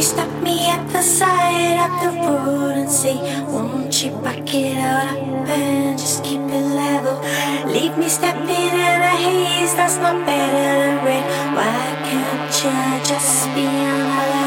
You stop me at the side of the road and say, won't you back it up and just keep it level? Leave me stepping in a haze that's not better than red. Why can't you just be on my level?